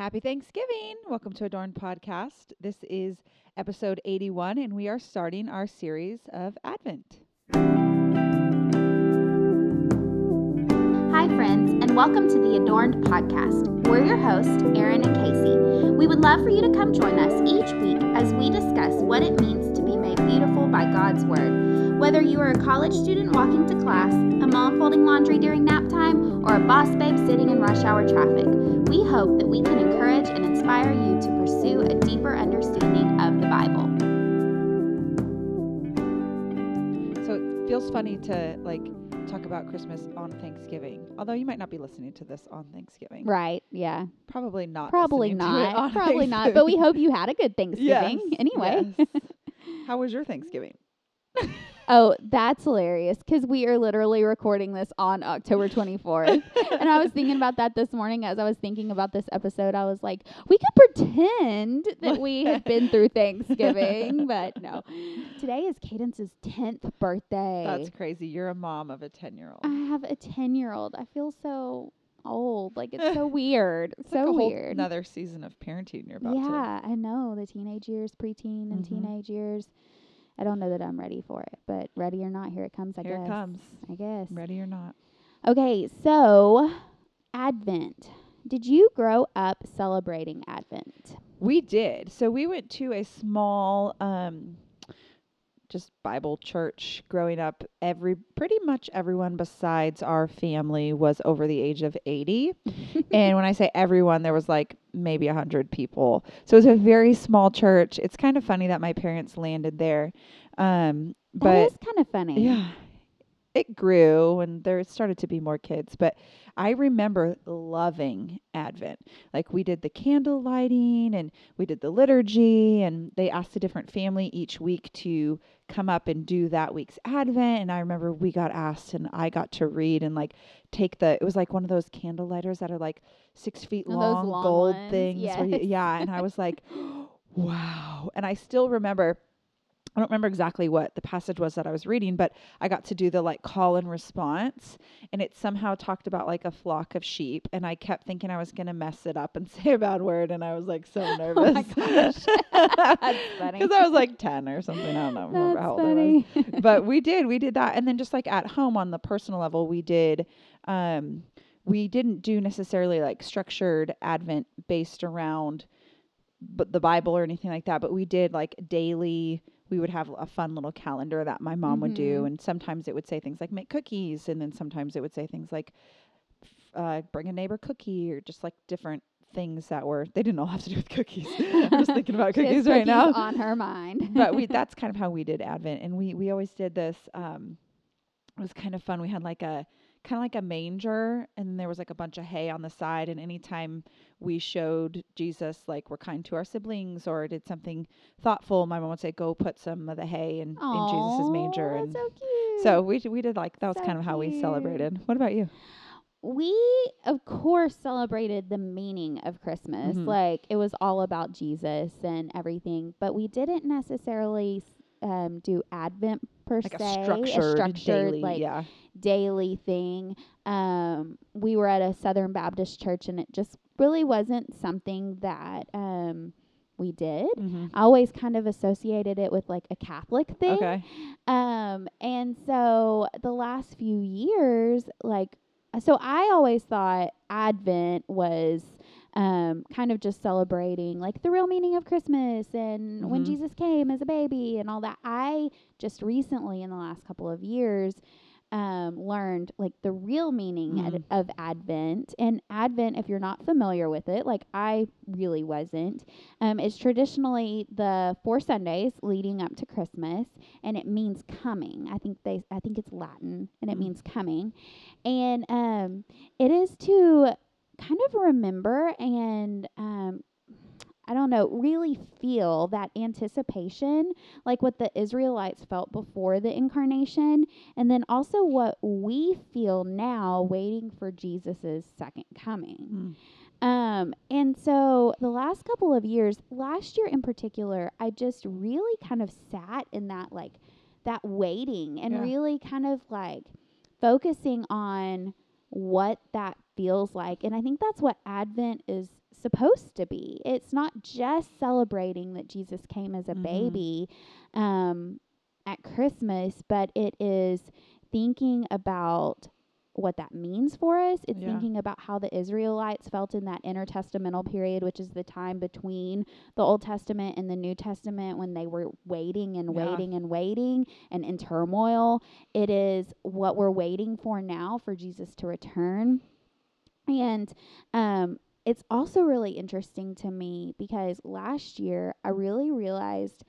Happy Thanksgiving. Welcome to Adorned Podcast. This is episode 81, and we are starting our series of Advent. Hi, friends, and welcome to the Adorned Podcast. We're your hosts, Erin and Casey. We would love for you to come join us each week as we discuss what it means to be made beautiful by God's Word. Whether you are a college student walking to class, a mom folding laundry during nap time, or a boss babe sitting in rush hour traffic, we hope that we can encourage and inspire you to pursue a deeper understanding of the Bible. So it feels funny to talk about Christmas on Thanksgiving, although you might not be listening to this on Thanksgiving. Right, yeah. Probably not, but we hope you had a good Thanksgiving anyway. Yes. How was your Thanksgiving? Oh, that's hilarious, because we are literally recording this on October 24th. And I was thinking about that this morning. As I was thinking about this episode, I was like, we could pretend that we had been through Thanksgiving, but no. Today is Cadence's 10th birthday. That's crazy. You're a mom of a 10-year-old. I have a 10-year-old. I feel so old. Like, it's so weird. It's so like weird. Another season of parenting you're about to. Yeah, I know. The teenage years, preteen and teenage years. I don't know that I'm ready for it, but ready or not, here it comes, I guess. Here it comes. I guess. Ready or not. Okay, so Advent. Did you grow up celebrating Advent? We did. So we went to a small just Bible church growing up. Pretty much everyone besides our family was over the age of 80. And when I say everyone, there was like maybe 100 people. So it was a very small church. It's kind of funny that my parents landed there. But it's kind of funny. Yeah. It grew and there started to be more kids, but I remember loving Advent. Like, we did the candle lighting and we did the liturgy, and they asked a different family each week to come up and do that week's Advent. And I remember we got asked and I got to read and it was like one of those candle lighters that are like 6 feet long gold ones. Things. Yes. And I was like, wow. And I still remember, I don't remember exactly what the passage was that I was reading, but I got to do the call and response, and it somehow talked about a flock of sheep, and I kept thinking I was going to mess it up and say a bad word, and I was so nervous. Oh my gosh. That's funny. Because I was 10 or something. I don't know. I remember how old I was. But we did that. And then just at home on the personal level, we did, we didn't do necessarily structured Advent based around the Bible or anything like that, but we did daily. We would have a fun little calendar that my mom would do. And sometimes it would say things like, make cookies. And then sometimes it would say things like, bring a neighbor cookie, or just different things that they didn't all have to do with cookies. I'm just thinking about cookies right now. On her mind. But that's kind of how we did Advent. And we always did this. It was kind of fun. We had a manger, and there was a bunch of hay on the side, and anytime we showed Jesus we're kind to our siblings or did something thoughtful, my mom would say, go put some of the hay in Jesus's manger. And so cute. So we did that was so kind of how we celebrated. What about you? We, of course, celebrated the meaning of Christmas. It was all about Jesus and everything, but we didn't necessarily do Advent per se, a structured daily, daily thing. We were at a Southern Baptist church, and it just really wasn't something that we did. I always kind of associated it with a Catholic thing. Okay. And so the last few years, so I always thought Advent was kind of just celebrating the real meaning of Christmas and when Jesus came as a baby and all that. I just recently, in the last couple of years, learned the real meaning of Advent. And Advent, if you're not familiar with it, I really wasn't, is traditionally the 4 Sundays leading up to Christmas, and it means coming. I think it's Latin, and it means coming. And it is to kind of remember and really feel that anticipation, what the Israelites felt before the incarnation, and then also what we feel now waiting for Jesus's second coming. And so the last couple of years, last year in particular, I just really kind of sat in that, that waiting and really kind of focusing on what that feels like. And I think that's what Advent is supposed to be. It's not just celebrating that Jesus came as a baby at Christmas, but it is thinking about what that means for us. It's thinking about how the Israelites felt in that intertestamental period, which is the time between the Old Testament and the New Testament, when they were waiting and waiting and waiting and in turmoil. It is what we're waiting for now, for Jesus to return. And it's also really interesting to me because last year I really realized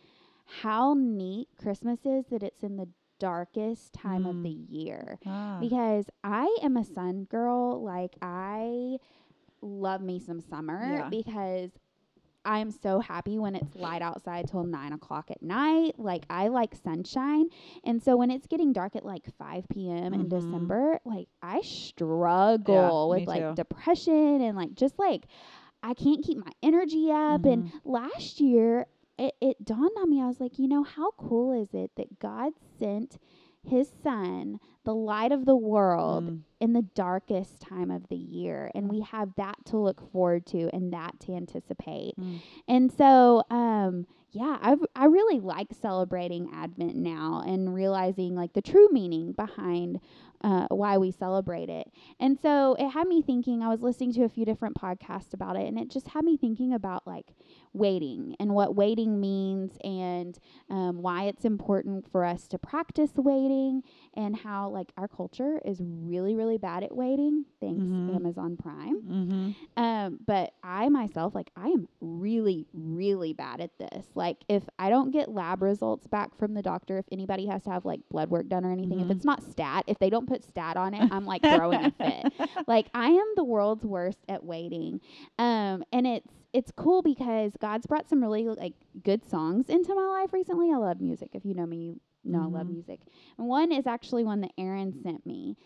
how neat Christmas is, that it's in the darkest time of the year, because I am a sun girl. Like, I love me some summer because I'm so happy when it's light outside till 9 o'clock at night. Like, I like sunshine. And so when it's getting dark at like 5 p.m. in December, like, I struggle with like depression and like, just like, I can't keep my energy up. And last year, it dawned on me. I was like, you know, how cool is it that God sent his son, the light of the world, in the darkest time of the year? And we have that to look forward to and that to anticipate. And so, I really like celebrating Advent now and realizing like the true meaning behind why we celebrate it. And so it had me thinking. I was listening to a few different podcasts about it, and it just had me thinking about like waiting and what waiting means, and why it's important for us to practice waiting, and how like our culture is really, really bad at waiting. Thanks, Amazon Prime. But I myself, like, I am really, really bad at this. Like, if I don't get lab results back from the doctor, if anybody has to have like blood work done or anything, if it's not stat, if they don't put stat on it, I'm like throwing a fit. Like, I am the world's worst at waiting. And it's cool because God's brought some really like good songs into my life recently. I love music. If you know me, you know I love music. And one is actually one that Erin sent me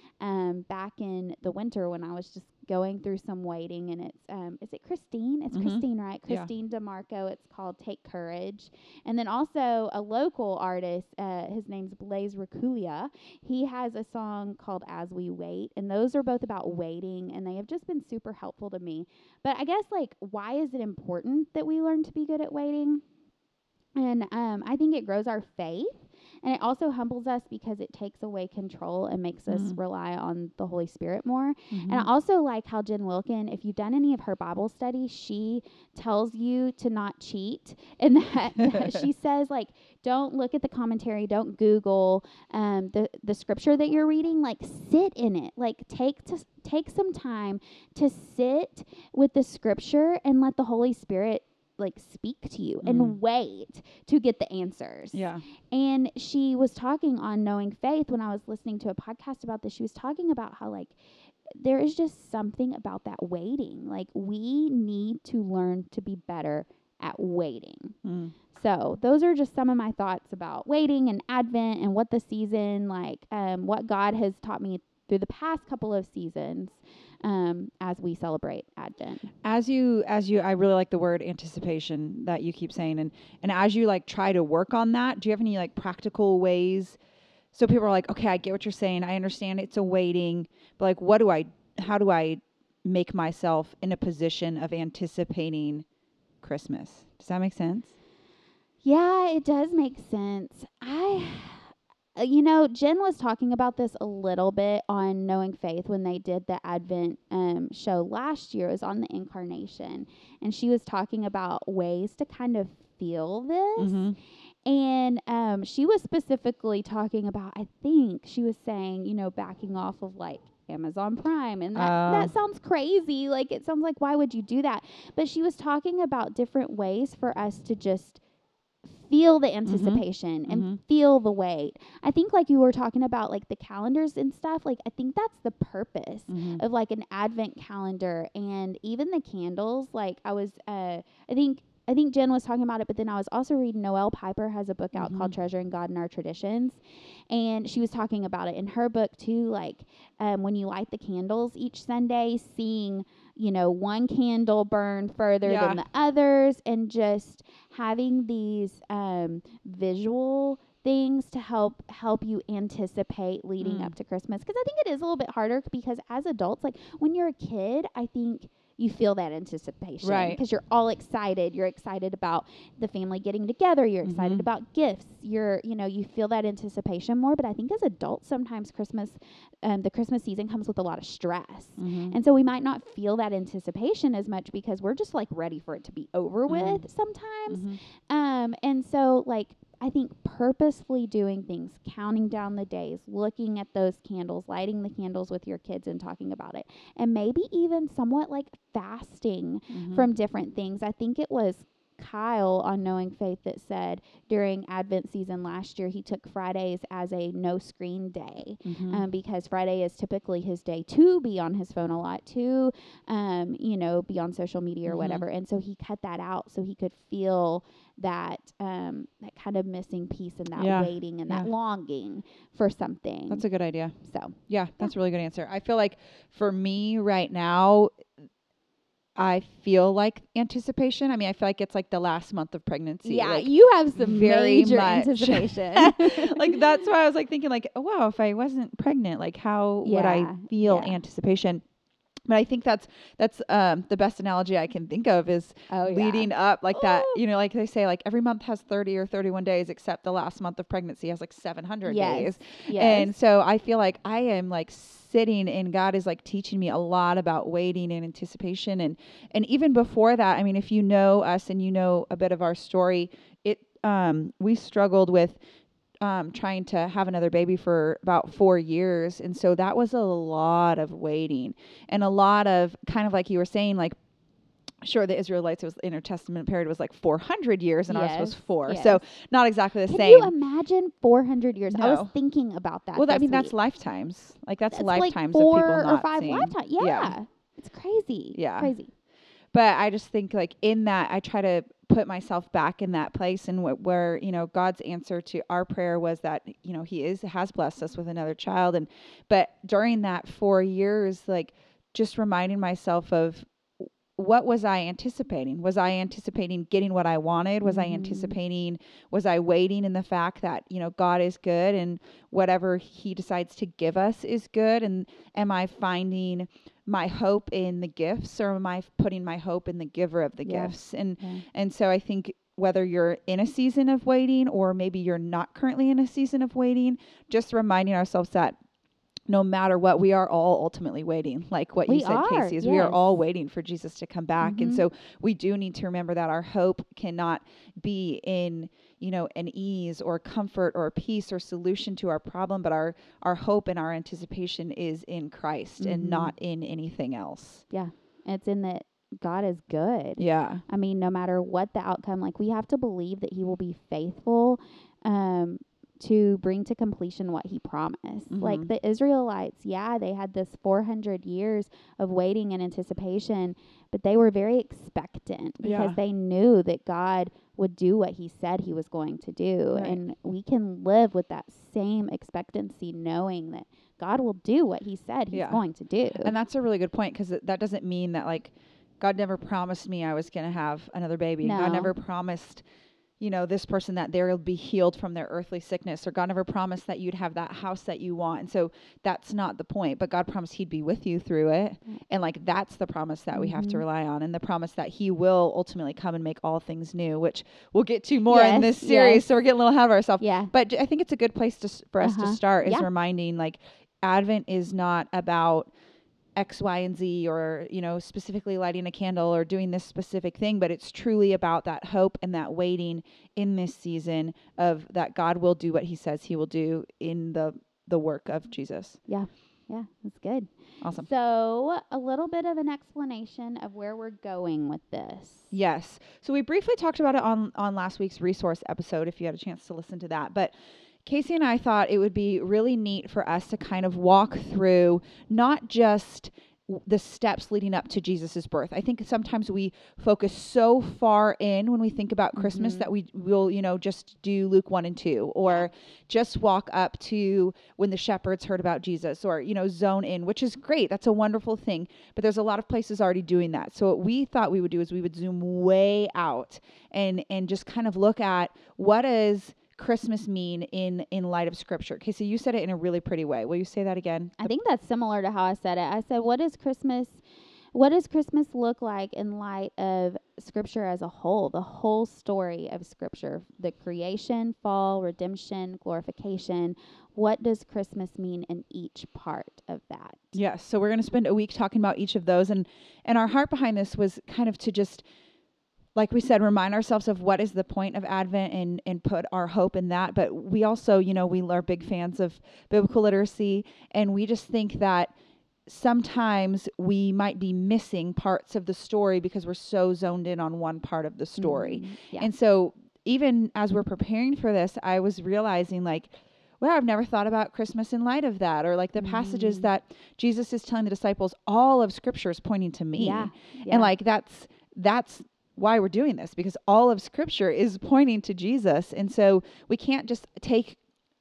back in the winter when I was just going through some waiting, and it's is it Christine? It's Christine, right? Christine DeMarco. It's called Take Courage. And then also a local artist, his name's Blaise Reculia. He has a song called As We Wait, and those are both about waiting, and they have just been super helpful to me. But I guess, like, why is it important that we learn to be good at waiting? And I think it grows our faith. And it also humbles us because it takes away control and makes us rely on the Holy Spirit more. And I also like how Jen Wilkin, if you've done any of her Bible studies, she tells you to not cheat. And that she says, like, don't look at the commentary. Don't Google the scripture that you're reading. Like, sit in it. Like, take some time to sit with the scripture and let the Holy Spirit like speak to you and wait to get the answers. Yeah. And she was talking on Knowing Faith when I was listening to a podcast about this. She was talking about how like there is just something about that waiting. Like, we need to learn to be better at waiting. So those are just some of my thoughts about waiting and Advent and what the season, like, what God has taught me through the past couple of seasons, as we celebrate Advent. As you, I really like the word anticipation that you keep saying. And as you like try to work on that, do you have any like practical ways? So people are like, okay, I get what you're saying. I understand it's a waiting, but like, how do I make myself in a position of anticipating Christmas? Does that make sense? Yeah, it does make sense. You know, Jen was talking about this a little bit on Knowing Faith when they did the Advent show last year. It was on the Incarnation. And she was talking about ways to kind of feel this. And she was specifically talking about, I think she was saying, you know, backing off of like Amazon Prime. And that sounds crazy. Like, it sounds like, why would you do that? But she was talking about different ways for us to just feel the anticipation and feel the wait. I think like you were talking about like the calendars and stuff, like I think that's the purpose of like an Advent calendar and even the candles. Like I was, I think Jen was talking about it, but then I was also reading Noelle Piper has a book out called Treasuring God in Our Traditions. And she was talking about it in her book too. Like, when you light the candles each Sunday, seeing, you know, one candle burn further than the others, and just having these visual things to help you anticipate leading up to Christmas. Because I think it is a little bit harder because as adults, like when you're a kid, I think you feel that anticipation. Right. Because you're all excited. You're excited about the family getting together. You're excited mm-hmm. about gifts. You feel that anticipation more. But I think as adults, sometimes the Christmas season comes with a lot of stress. Mm-hmm. And so we might not feel that anticipation as much because we're just like ready for it to be over mm-hmm. with sometimes. Mm-hmm. And so like, I think purposely doing things, counting down the days, looking at those candles, lighting the candles with your kids and talking about it, and maybe even somewhat like fasting mm-hmm. from different things. I think it was Kyle on Knowing Faith that said during Advent season last year, he took Fridays as a no screen day mm-hmm. Because Friday is typically his day to be on his phone a lot, to, be on social media or mm-hmm. whatever. And so he cut that out so he could feel that that kind of missing piece and that waiting and that longing for something. That's a good idea. So that's a really good answer. I feel like for me right now, I feel like anticipation. I mean, I feel like it's like the last month of pregnancy. Yeah, like you have some very major anticipation. Like that's why I was like thinking like, oh, wow, if I wasn't pregnant, like how would I feel anticipation? But I think that's the best analogy I can think of is leading up like that, like they say, like every month has 30 or 31 days, except the last month of pregnancy has like 700 days. Yes. And so I feel like I am like sitting and God is like teaching me a lot about waiting and anticipation. And even before that, I mean, if you know us and you know a bit of our story, we struggled with trying to have another baby for about 4 years. And so that was a lot of waiting and a lot of kind of like you were saying, like, sure, the Israelites, it was the intertestament period was like 400 years and ours was 4. Yes. So not exactly the same. Can you imagine 400 years? No. I was thinking about that. Well, I mean, that's lifetimes. Like that's lifetimes like 4 of people or 5 seeing. Lifetimes. Yeah. It's crazy. Yeah. Crazy. But I just think like in that, I try to put myself back in that place and where, God's answer to our prayer was that, he has blessed us with another child. But during that 4 years, like just reminding myself of what was I anticipating? Was I anticipating getting what I wanted? Was I anticipating, was I waiting in the fact that, God is good and whatever he decides to give us is good? And am I finding my hope in the gifts, or am I putting my hope in the giver of the gifts? And so I think whether you're in a season of waiting or maybe you're not currently in a season of waiting, just reminding ourselves that no matter what, we are all ultimately waiting. Like what you said, Casey, is we are all waiting for Jesus to come back. Mm-hmm. And so we do need to remember that our hope cannot be in, an ease or comfort or peace or solution to our problem, but our hope and our anticipation is in Christ and not in anything else. Yeah. It's in that God is good. Yeah. I mean, no matter what the outcome, like we have to believe that he will be faithful, to bring to completion what he promised. Mm-hmm. Like the Israelites, they had this 400 years of waiting and anticipation, but they were very expectant because they knew that God would do what he said he was going to do. Right. And we can live with that same expectancy, knowing that God will do what he said he's going to do. And that's a really good point, because that doesn't mean that like God never promised me I was going to have another baby. No. God never promised this person that they'll be healed from their earthly sickness, or God never promised that you'd have that house that you want. And so that's not the point, but God promised he'd be with you through it. And like, that's the promise that we have to rely on, and the promise that he will ultimately come and make all things new, which we'll get to more in this series. So we're getting a little ahead of ourselves, but I think it's a good place for us to start is reminding like Advent is not about X, Y, and Z, or, specifically lighting a candle or doing this specific thing, but it's truly about that hope and that waiting in this season of that God will do what he says he will do in the work of Jesus. Yeah. Yeah. That's good. Awesome. So a little bit of an explanation of where we're going with this. Yes. So we briefly talked about it on last week's resource episode, if you had a chance to listen to that, but Casey and I thought it would be really neat for us to kind of walk through not just the steps leading up to Jesus's birth. I think sometimes we focus so far in when we think about Christmas that we will, just do Luke 1 and 2, or just walk up to when the shepherds heard about Jesus, or, zone in, which is great. That's a wonderful thing, but there's a lot of places already doing that. So what we thought we would do is we would zoom way out and just kind of look at what is Christmas mean in light of Scripture. Okay, so you said it in a really pretty way. Will you say that again? I think that's similar to how I said it. I said, what does Christmas What does Christmas look like in light of Scripture as a whole, the whole story of Scripture, the creation, fall, redemption, glorification? What does Christmas mean in each part of that? Yeah, so we're going to spend a week talking about each of those. And our heart behind this was kind of to just, like we said, remind ourselves of what is the point of Advent and put our hope in that. But we also, you know, we are big fans of biblical literacy, and we just think that sometimes we might be missing parts of the story because we're so zoned in on one part of the story. Mm-hmm. Yeah. And so even as we're preparing for this, I was realizing, like, well, I've never thought about Christmas in light of that, or like the passages that Jesus is telling the disciples, all of Scripture is pointing to me. Yeah. Yeah. And like, that's why we're doing this, because all of Scripture is pointing to Jesus. And so we can't just take,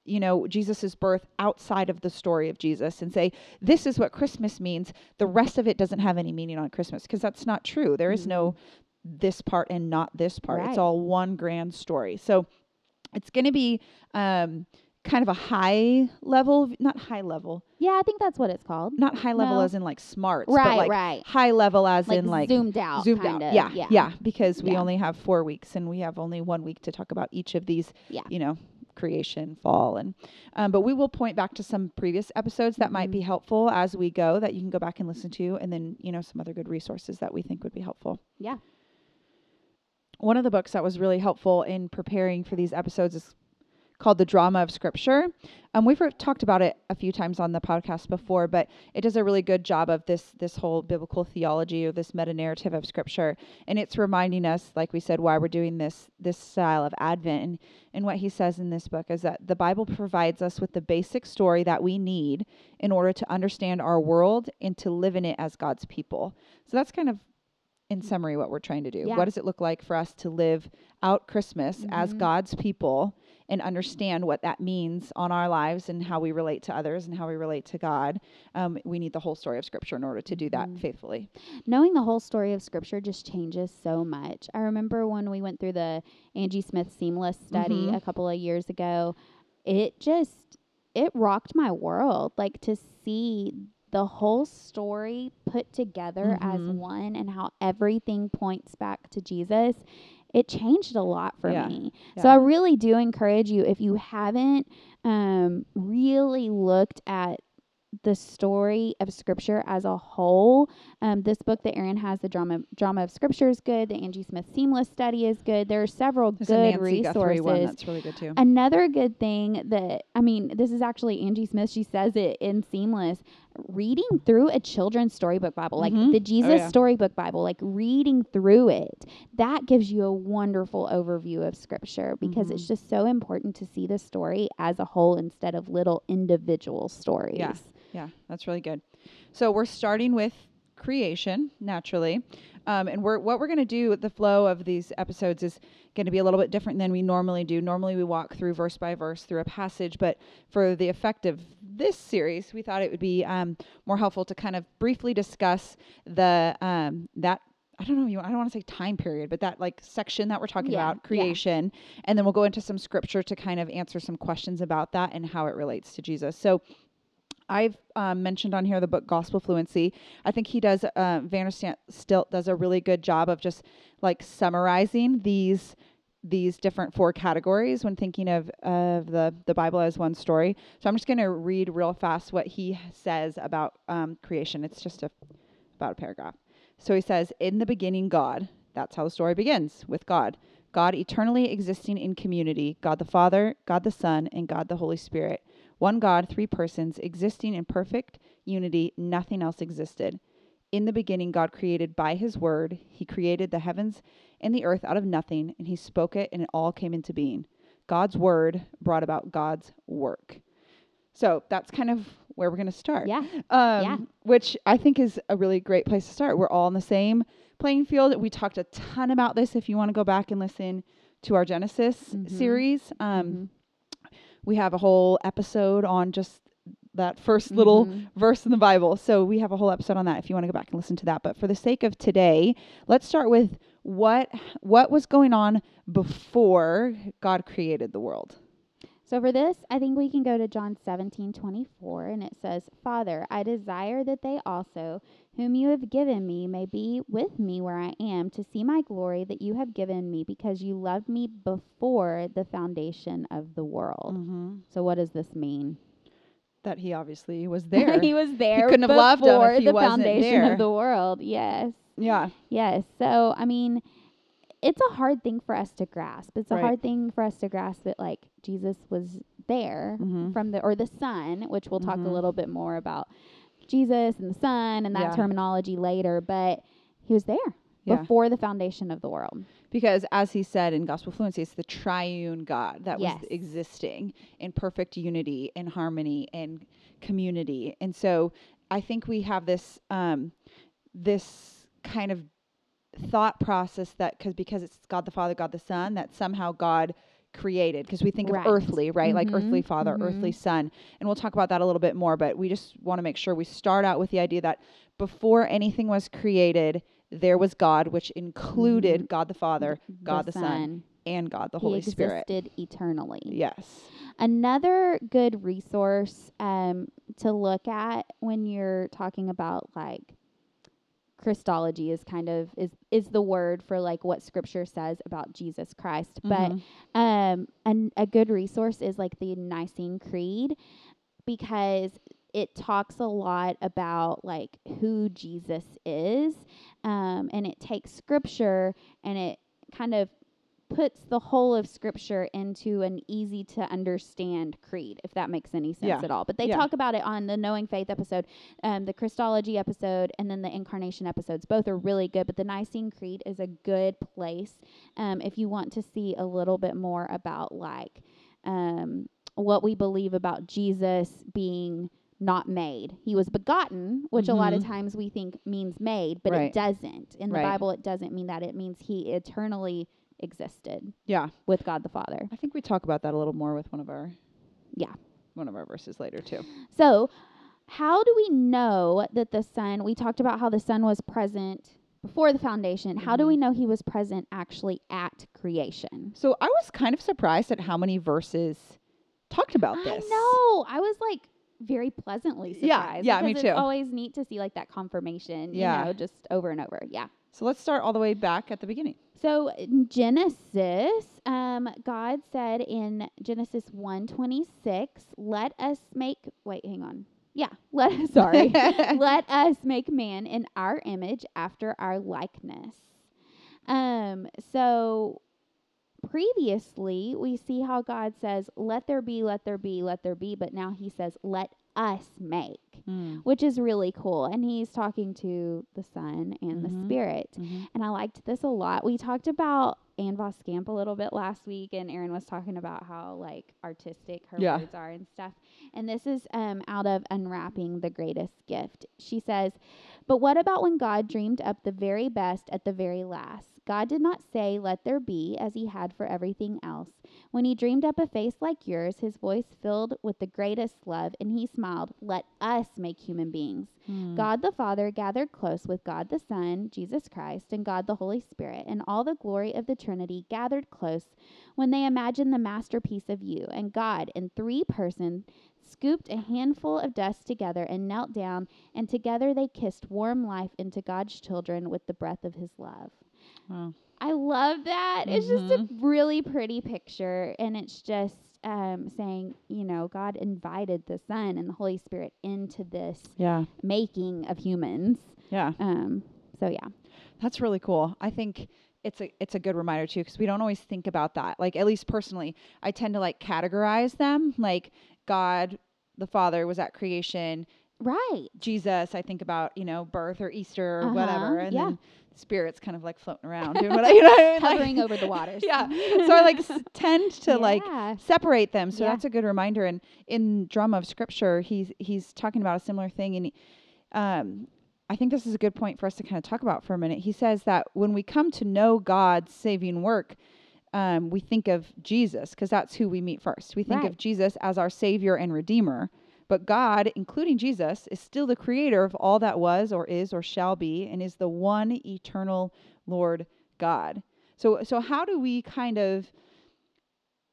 you know, Jesus's birth outside of the story of Jesus and say, this is what Christmas means. The rest of it doesn't have any meaning on Christmas, because that's not true. There is no this part and not this part. Right. It's all one grand story. So it's going to be kind of a high level, not high level. Yeah, I think that's what it's called. Not high level as in like smarts, but like high level as like in like zoomed out. Zoomed out. Yeah, yeah, yeah. Because we only have 4 weeks, and we have only 1 week to talk about each of these, you know, creation, fall, and but we will point back to some previous episodes that might be helpful as we go, that you can go back and listen to, and then, you know, some other good resources that we think would be helpful. Yeah. One of the books that was really helpful in preparing for these episodes is called The Drama of Scripture. We've talked about it a few times on the podcast before, but it does a really good job of this whole biblical theology, or this meta-narrative of Scripture. And it's reminding us, like we said, why we're doing this style of Advent. And what he says in this book is that the Bible provides us with the basic story that we need in order to understand our world and to live in it as God's people. So that's kind of, in summary, what we're trying to do. Yeah. What does it look like for us to live out Christmas as God's people, and understand what that means on our lives and how we relate to others and how we relate to God? We need the whole story of Scripture in order to do that faithfully. Knowing the whole story of Scripture just changes so much. I remember when we went through the Angie Smith Seamless study a couple of years ago, it rocked my world, like to see the whole story put together as one, and how everything points back to Jesus. It changed a lot for me. Yeah. So I really do encourage you, if you haven't really looked at the story of Scripture as a whole, this book that Erin has, the Drama of Scripture, is good. The Angie Smith Seamless Study is good. There are several good resources. One, that's really good too. Another good thing this is actually Angie Smith. She says it in Seamless. Reading through a children's storybook Bible, like the Jesus storybook Bible, like reading through it, that gives you a wonderful overview of Scripture, because it's just so important to see the story as a whole instead of little individual stories. Yeah. Yeah, that's really good. So we're starting with creation, naturally. And what we're going to do with the flow of these episodes is going to be a little bit different than we normally do. Normally we walk through verse by verse through a passage, but for the effect of this series, we thought it would be more helpful to kind of briefly discuss the I don't want to say time period, but that like section that we're talking about, creation, and then we'll go into some Scripture to kind of answer some questions about that and how it relates to Jesus. So I've mentioned on here the book Gospel Fluency. I think he does, Vanderstilt does a really good job of just like summarizing these different four categories when thinking of the Bible as one story. So I'm just going to read real fast what he says about creation. It's just about a paragraph. So he says, "In the beginning, God." That's how the story begins, with God. God eternally existing in community, God the Father, God the Son, and God the Holy Spirit. One God, three persons, existing in perfect unity, nothing else existed. In the beginning, God created by his word. He created the heavens and the earth out of nothing, and he spoke it, and it all came into being. God's word brought about God's work. So that's kind of where we're going to start. Yeah. Which I think is a really great place to start. We're all in the same playing field. We talked a ton about this. If you want to go back and listen to our Genesis series, we have a whole episode on just that first little verse in the Bible. So we have a whole episode on that if you want to go back and listen to that. But for the sake of today, let's start with what was going on before God created the world. So for this, I think we can go to John 17:24, and it says, "Father, I desire that they also, whom you have given me, may be with me where I am, to see my glory that you have given me, because you loved me before the foundation of the world." Mm-hmm. So what does this mean? That he obviously was there. He was there. He couldn't have loved him if he wasn't there. Before the foundation of the world, yes. Yeah. Yes. So, I mean, it's a hard thing for us to grasp. It's a hard thing for us to grasp that, like, Jesus was there from the Son, which we'll talk a little bit more about Jesus and the Son and that terminology later, but he was there before the foundation of the world. Because as he said in Gospel Fluency, it's the triune God that was existing in perfect unity and harmony and community. And so I think we have this, this kind of thought process that because it's God the Father, God the Son, that somehow God created, because we think of earthly, right? Like earthly father, earthly son. And we'll talk about that a little bit more, but we just want to make sure we start out with the idea that before anything was created, there was God, which included God the Father, God the Son, and God the Holy Spirit. He existed eternally. Yes. Another good resource to look at when you're talking about, like, Christology is kind of is the word for, like, what Scripture says about Jesus Christ. Mm-hmm. But a good resource is, like, the Nicene Creed, because it talks a lot about, like, who Jesus is, and it takes Scripture and it kind of puts the whole of Scripture into an easy to understand creed, if that makes any sense at all. But they talk about it on the Knowing Faith episode, the Christology episode, and then the Incarnation episodes. Both are really good, but the Nicene Creed is a good place if you want to see a little bit more about, like, what we believe about Jesus being not made. He was begotten, which a lot of times we think means made, but it doesn't. In the Bible, it doesn't mean that. It means he eternally existed with God the Father. I think we talk about that a little more with one of our verses later too. So how do we know that the Son, we talked about how the Son was present before the foundation, how do we know he was present actually at creation? So I was kind of surprised at how many verses talked about this. No, I was, like, very pleasantly surprised. Yeah, me too. It's always neat to see, like, that confirmation, you know, just over and over. Yeah. So let's start all the way back at the beginning. So in Genesis, God said in Genesis 1:26, let us make man in our image, after our likeness. So previously we see how God says, let there be, let there be, let there be. But now he says, let us make, which is really cool. And he's talking to the Son and the Spirit. Mm-hmm. And I liked this a lot. We talked about Ann Voskamp a little bit last week, and Erin was talking about how, like, artistic her words are and stuff. And this is out of Unwrapping the Greatest Gift. She says, "But what about when God dreamed up the very best at the very last? God did not say, let there be, as he had for everything else. When he dreamed up a face like yours, his voice filled with the greatest love, and he smiled, let us make human beings. God the Father gathered close with God the Son, Jesus Christ, and God the Holy Spirit, and all the glory of the Trinity gathered close when they imagined the masterpiece of you. And God, in three persons, scooped a handful of dust together and knelt down, and together they kissed warm life into God's children with the breath of his love." Wow. I love that. It's just a really pretty picture. And it's just saying, you know, God invited the Son and the Holy Spirit into this making of humans. Yeah. So, yeah. That's really cool. I think it's a good reminder, too, because we don't always think about that. Like, at least personally, I tend to, like, categorize them. Like, God the Father was at creation. Right. Jesus, I think about, you know, birth or Easter or whatever. And then Spirit's kind of, like, floating around doing what I, you know, I mean, hovering over the waters. Yeah. So I, like, tend to like separate them. So that's a good reminder. And in Drama of Scripture, he's talking about a similar thing. And I think this is a good point for us to kind of talk about for a minute. He says that when we come to know God's saving work, we think of Jesus, because that's who we meet first. We think of Jesus as our Savior and Redeemer. But God, including Jesus, is still the creator of all that was or is or shall be, and is the one eternal Lord God. So how do we kind of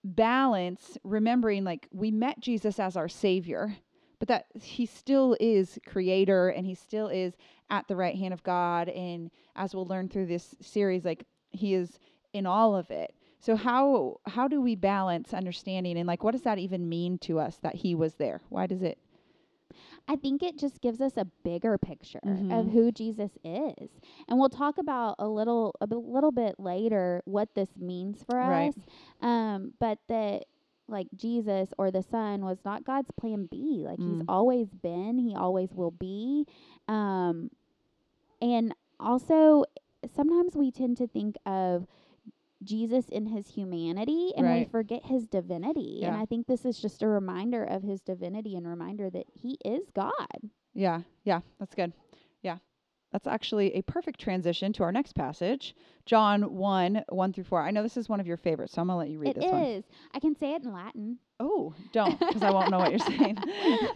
balance, remembering like we met Jesus as our Savior, but that he still is creator and he still is at the right hand of God. And as we'll learn through this series, like he is in all of it. So how do we balance understanding and like, what does that even mean to us that he was there? Why does it? I think it just gives us a bigger picture mm-hmm. of who Jesus is. And we'll talk about a little bit later what this means for right. us. But that like Jesus or the Son was not God's plan B. Like he's always been, he always will be. And also sometimes we tend to think of Jesus in his humanity and right. we forget his divinity. Yeah. And I think this is just a reminder of his divinity and reminder that he is God. Yeah. Yeah. That's good. Yeah. That's actually a perfect transition to our next passage, John 1:1-4. I know this is one of your favorites, so I'm going to let you read this one. It is. I can say it in Latin. Oh, don't, because I won't know what you're saying.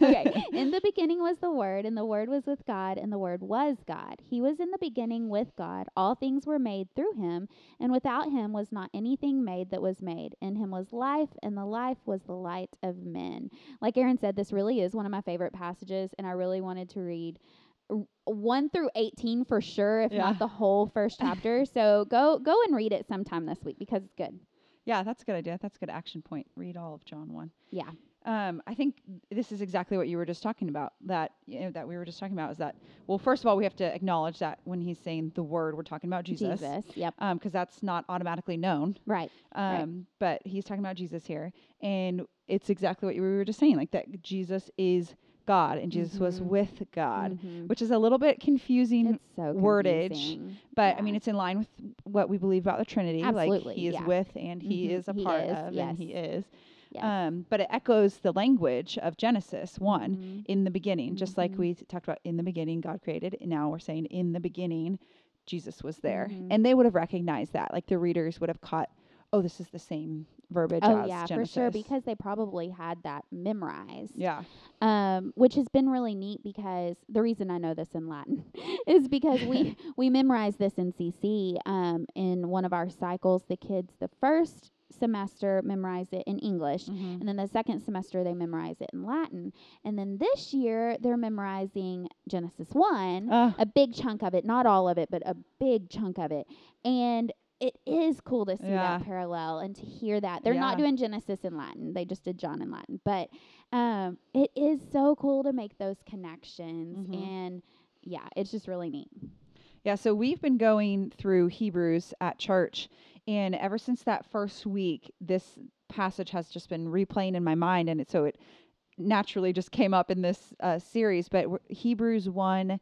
Okay. In the beginning was the Word, and the Word was with God, and the Word was God. He was in the beginning with God. All things were made through him, and without him was not anything made that was made. In him was life, and the life was the light of men. Like Erin said, this really is one of my favorite passages, and I really wanted to read 1-18 for sure, if not the whole first chapter. So go and read it sometime this week because it's good. Yeah, that's a good idea. That's a good action point. Read all of John 1. Yeah. I think this is exactly what you were just talking about, that we were just talking about is that, well, first of all, we have to acknowledge that when he's saying the Word, we're talking about Jesus. Jesus, yep. Because that's not automatically known. Right. But he's talking about Jesus here. And it's exactly what you were just saying, like that Jesus is God and Jesus was with God, which is a little bit confusing wordage, but I mean, it's in line with what we believe about the Trinity. Absolutely, like he is with and he is a part of and he is. Yes. But it echoes the language of Genesis 1 in the beginning, just like we talked about in the beginning, God created. And now we're saying in the beginning, Jesus was there and they would have recognized that. Like the readers would have caught, oh, this is the same verbiage as Genesis. For sure, because they probably had that memorized. Yeah. Which has been really neat because the reason I know this in Latin is because we memorized this in CC in one of our cycles. The kids, the first semester memorize it in English and then the second semester they memorize it in Latin, and then this year they're memorizing Genesis 1, a big chunk of it, not all of it, but a big chunk of it. And it is cool to see that parallel and to hear that. They're not doing Genesis in Latin. They just did John in Latin. But it is so cool to make those connections. And, yeah, it's just really neat. Yeah, so we've been going through Hebrews at church. And ever since that first week, this passage has just been replaying in my mind. And so it naturally just came up in this series. But Hebrews 1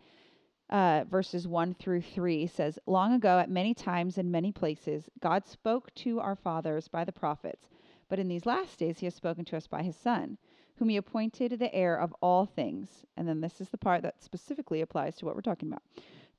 verses 1-3 says, long ago at many times in many places, God spoke to our fathers by the prophets, but in these last days, he has spoken to us by his Son, whom he appointed the heir of all things. And then this is the part that specifically applies to what we're talking about.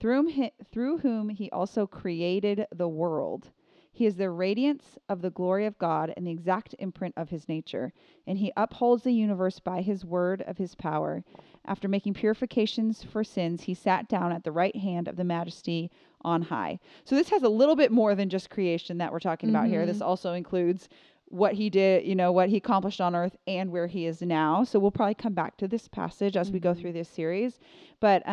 Through whom he also created the world. He is the radiance of the glory of God and the exact imprint of his nature. And he upholds the universe by his word of his power. After making purifications for sins, he sat down at the right hand of the majesty on high. So this has a little bit more than just creation that we're talking about here. This also includes what he did, you know, what he accomplished on earth and where he is now. So we'll probably come back to this passage as we go through this series. But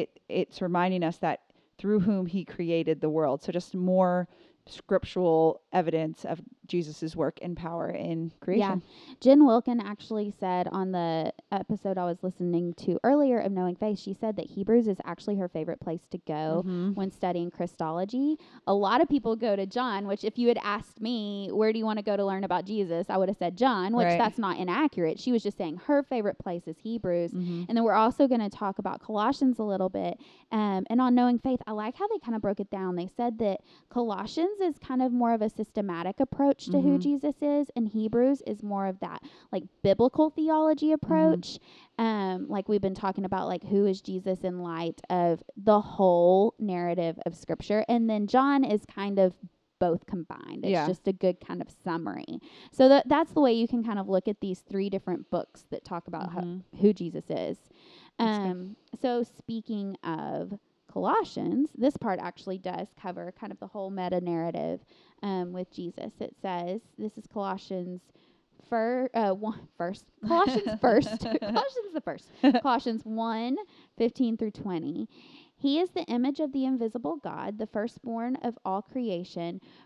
it's reminding us that through whom he created the world. So just more scriptural evidence of Jesus's work and power in creation. Yeah. Jen Wilkin actually said on the episode I was listening to earlier of Knowing Faith, she said that Hebrews is actually her favorite place to go when studying Christology. A lot of people go to John, which if you had asked me, where do you want to go to learn about Jesus? I would have said John, which that's not inaccurate. She was just saying her favorite place is Hebrews. And then we're also going to talk about Colossians a little bit. And on Knowing Faith, I like how they kind of broke it down. They said that Colossians is kind of more of a systematic approach to who Jesus is, and Hebrews is more of that like biblical theology approach. Like we've been talking about, like who is Jesus in light of the whole narrative of Scripture, and then John is kind of both combined. It's just a good kind of summary. So that's the way you can kind of look at these three different books that talk about who Jesus is. So speaking of Colossians, this part actually does cover kind of the whole meta-narrative with Jesus. It says, this is Colossians 1:15-20. He is the image of the invisible God, the firstborn of all creation.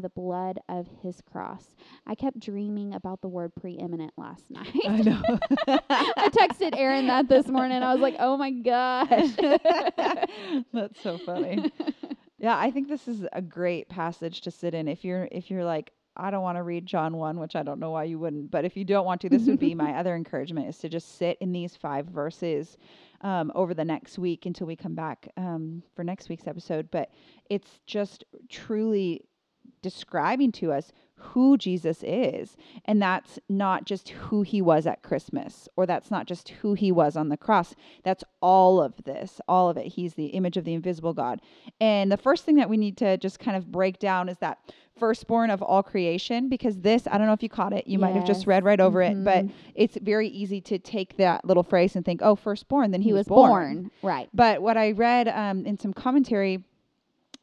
the blood of his cross. I kept dreaming about the word preeminent last night. I know. I texted Erin that this morning. I was like, oh my gosh. That's so funny. Yeah, I think this is a great passage to sit in. If you're like, I don't want to read John 1, which I don't know why you wouldn't, but if you don't want to, this would be my other encouragement, is to just sit in these 5 verses over the next week until we come back for next week's episode. But it's just truly describing to us who Jesus is. And that's not just who he was at Christmas, or that's not just who he was on the cross. That's all of this, all of it. He's the image of the invisible God. And the first thing that we need to just kind of break down is that firstborn of all creation, because this, I don't know if you caught it, you might have just read right over it, but it's very easy to take that little phrase and think, oh, firstborn, then he was born. Right. But what I read in some commentary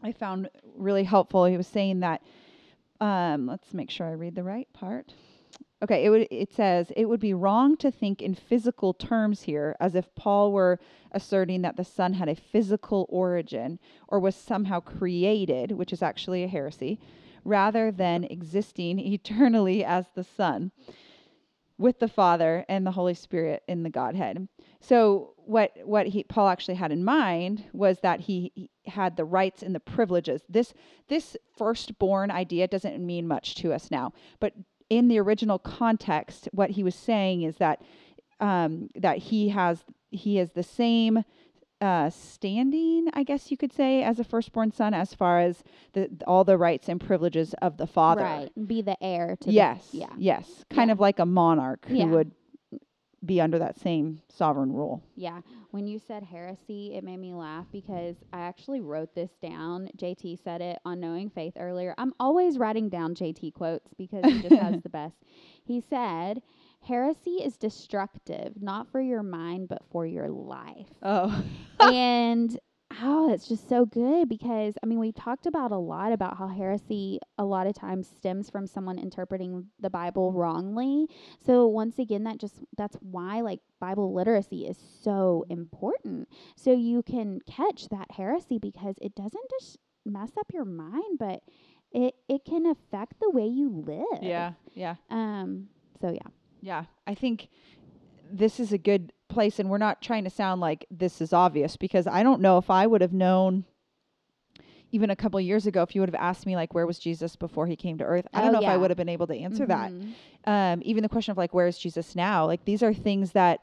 I found really helpful. He was saying that, let's make sure I read the right part. Okay, it says, it would be wrong to think in physical terms here, as if Paul were asserting that the Son had a physical origin or was somehow created, which is actually a heresy, rather than existing eternally as the Son with the Father and the Holy Spirit in the Godhead. So what Paul actually had in mind was that he had the rights and the privileges. This firstborn idea doesn't mean much to us now, but in the original context, what he was saying is that he has the same standing, I guess you could say, as a firstborn son, as far as all the rights and privileges of the Father. Right, be the heir to. Yes, kind of like a monarch who would be under that same sovereign rule. Yeah. When you said heresy, it made me laugh because I actually wrote this down. JT said it on Knowing Faith earlier. I'm always writing down JT quotes because he just has the best. He said, heresy is destructive, not for your mind, but for your life. Oh. And that's just so good because, I mean, we talked a lot about how heresy a lot of times stems from someone interpreting the Bible wrongly. So once again, that's why like Bible literacy is so important. So you can catch that heresy because it doesn't just mess up your mind, but it can affect the way you live. Yeah. So yeah. Yeah. I think this is a good place, and we're not trying to sound like this is obvious, because I don't know if I would have known even a couple of years ago, if you would have asked me like, where was Jesus before he came to earth? I don't know if I would have been able to answer that. Even the question of like, where is Jesus now? Like, these are things that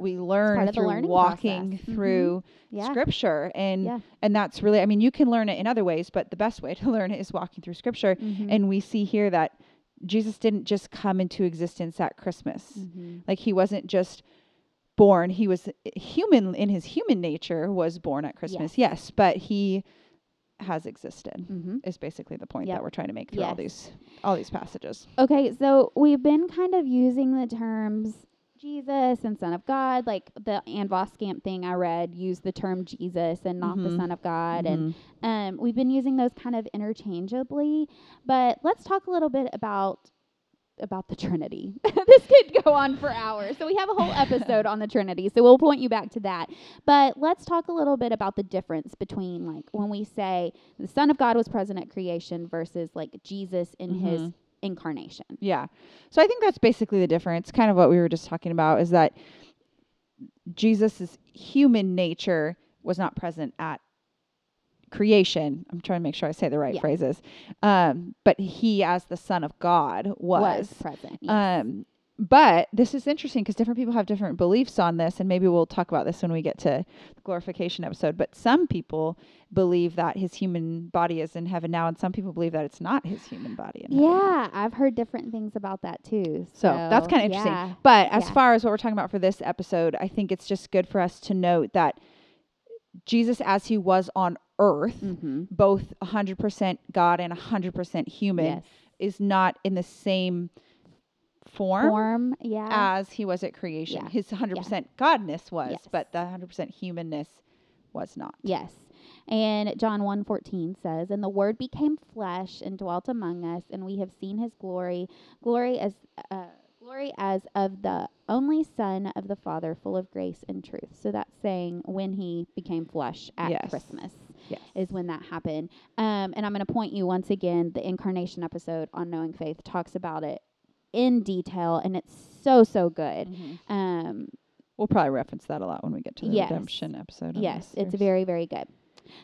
we learn through walking through Scripture. And that's really, I mean, you can learn it in other ways, but the best way to learn it is walking through Scripture. Mm-hmm. And we see here that Jesus didn't just come into existence at Christmas. Mm-hmm. Like, he wasn't just born. He was human in his human nature, was born at Christmas. Yes, but he has existed is basically the point that we're trying to make through all these passages. Okay. So we've been kind of using the terms Jesus and Son of God, like the Ann Voskamp thing I read used the term Jesus and not the Son of God. And we've been using those kind of interchangeably, but let's talk a little bit about the Trinity. This could go on for hours. So we have a whole episode on the Trinity. So we'll point you back to that. But let's talk a little bit about the difference between like when we say the Son of God was present at creation versus like Jesus in his incarnation. Yeah. So I think that's basically the difference. Kind of what we were just talking about is that Jesus's human nature was not present at creation. I'm trying to make sure I say the right phrases. But he, as the Son of God, was present. Yes. But this is interesting because different people have different beliefs on this, and maybe we'll talk about this when we get to the glorification episode. But some people believe that his human body is in heaven now, and some people believe that it's not his human body in heaven. Yeah, I've heard different things about that too. So that's kind of interesting. But as far as what we're talking about for this episode, I think it's just good for us to note that Jesus, as he was on earth, both 100% God and 100% human, is not in the same form as he was at creation. His 100% godness was, but the 100% humanness was not. Yes. And John 1:14 says, "And the Word became flesh and dwelt among us, and we have seen his glory, glory as of the only Son of the Father, full of grace and truth." So that's saying when he became flesh at Christmas is when that happened. And I'm going to point you once again, the incarnation episode on Knowing Faith talks about it in detail, and it's so good. We'll probably reference that a lot when we get to the redemption episode. It's very good.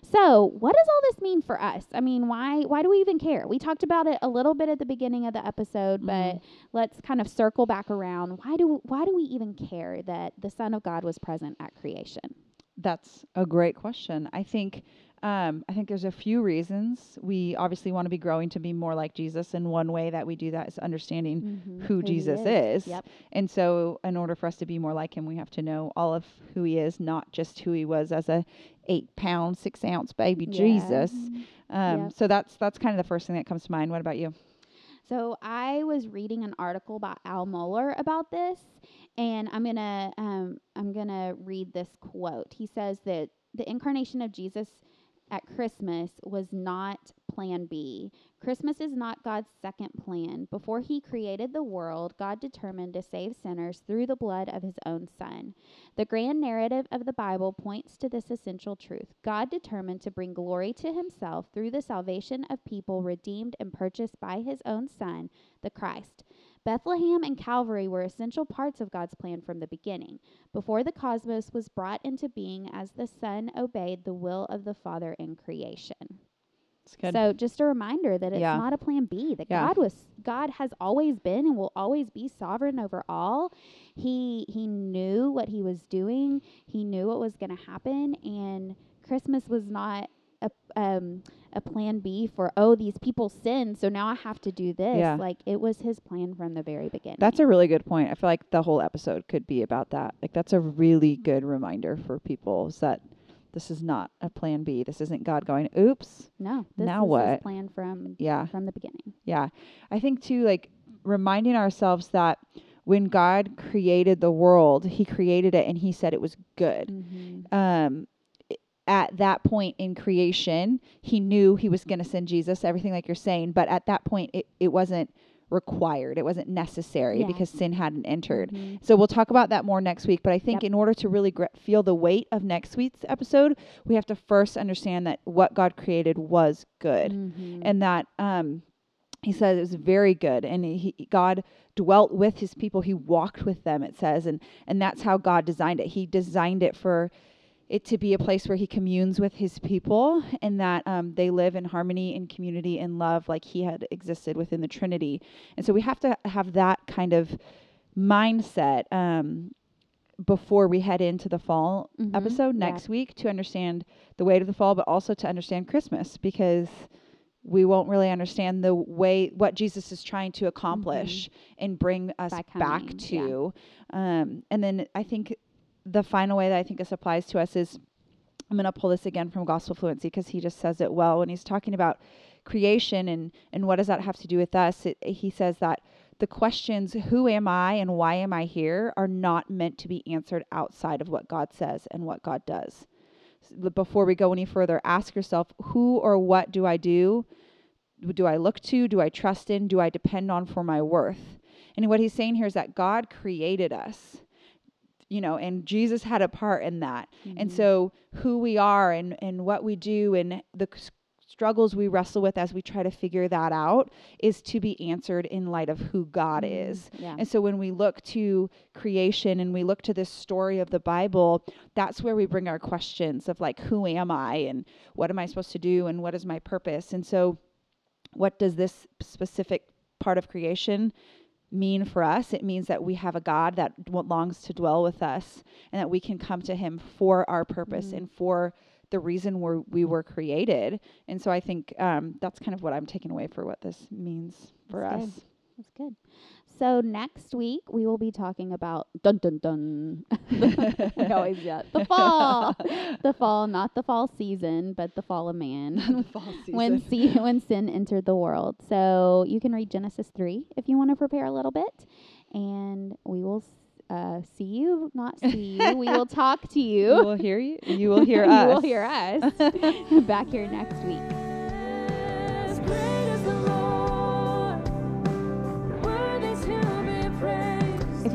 So what does all this mean for us? I mean, why do we even care? We talked about it a little bit at the beginning of the episode, but let's kind of circle back around. Why do we even care that the Son of God was present at creation? That's a great question. I think there's a few reasons. We obviously want to be growing to be more like Jesus, and one way that we do that is understanding who Jesus is. And so in order for us to be more like him, we have to know all of who he is, not just who he was as a 8-pound, 6-ounce baby Jesus. So that's kind of the first thing that comes to mind. What about you? So I was reading an article by Al Mohler about this, and I'm gonna read this quote. He says that the incarnation of Jesus at Christmas was not plan B. Christmas is not God's second plan. Before he created the world, God determined to save sinners through the blood of his own Son. The grand narrative of the Bible points to this essential truth. God determined to bring glory to himself through the salvation of people redeemed and purchased by his own Son, the Christ. Bethlehem and Calvary were essential parts of God's plan from the beginning. Before the cosmos was brought into being as the Son obeyed the will of the Father in creation. So just a reminder that it's not a plan B, that God has always been and will always be sovereign over all. He knew what he was doing. He knew what was going to happen. And Christmas was not a plan B for, these people sinned, so now I have to do this. Like, it was his plan from the very beginning. That's a really good point. I feel like the whole episode could be about that. Like, that's a really good reminder for people, is that this is not a plan B. This isn't God going, oops. No. This now is what? His plan from the beginning. Yeah. I think too, like, reminding ourselves that when God created the world, he created it and he said it was good. At that point in creation, he knew he was going to send Jesus, everything like you're saying. But at that point, it wasn't required. It wasn't necessary because sin hadn't entered. So we'll talk about that more next week. But I think in order to really feel the weight of next week's episode, we have to first understand that what God created was good, and that he says it was very good. And God dwelt with his people. He walked with them, it says. And that's how God designed it. He designed it for it to be a place where he communes with his people, and that they live in harmony and community and love, like he had existed within the Trinity. And so we have to have that kind of mindset before we head into the fall episode next week, to understand the weight of the fall, but also to understand Christmas, because we won't really understand the way what Jesus is trying to accomplish and bring us back to. And then I think the final way that I think this applies to us is, I'm going to pull this again from Gospel Fluency, because he just says it well when he's talking about creation and what does that have to do with us. He says that the questions, who am I and why am I here, are not meant to be answered outside of what God says and what God does. So before we go any further, ask yourself, who or what do I do? Do I look to? Do I trust in? Do I depend on for my worth? And what he's saying here is that God created us, and Jesus had a part in that. And so who we are and what we do and the struggles we wrestle with as we try to figure that out is to be answered in light of who God is. And so when we look to creation and we look to this story of the Bible, that's where we bring our questions of, like, who am I and what am I supposed to do and what is my purpose? And so what does this specific part of creation mean for us? It means that we have a God that longs to dwell with us and that we can come to him for our purpose and for the reason we were created. And so I think that's kind of what I'm taking away for what this means for us. Good. That's good. So next week we will be talking about dun dun dun. We always do that. The fall. The fall, not the fall season, but the fall of man. The fall season. When sin entered the world. So you can read Genesis 3 if you want to prepare a little bit, and we will see you, not see you. We will talk to you. We will hear you. You will hear us. You will hear us. Back here next week. If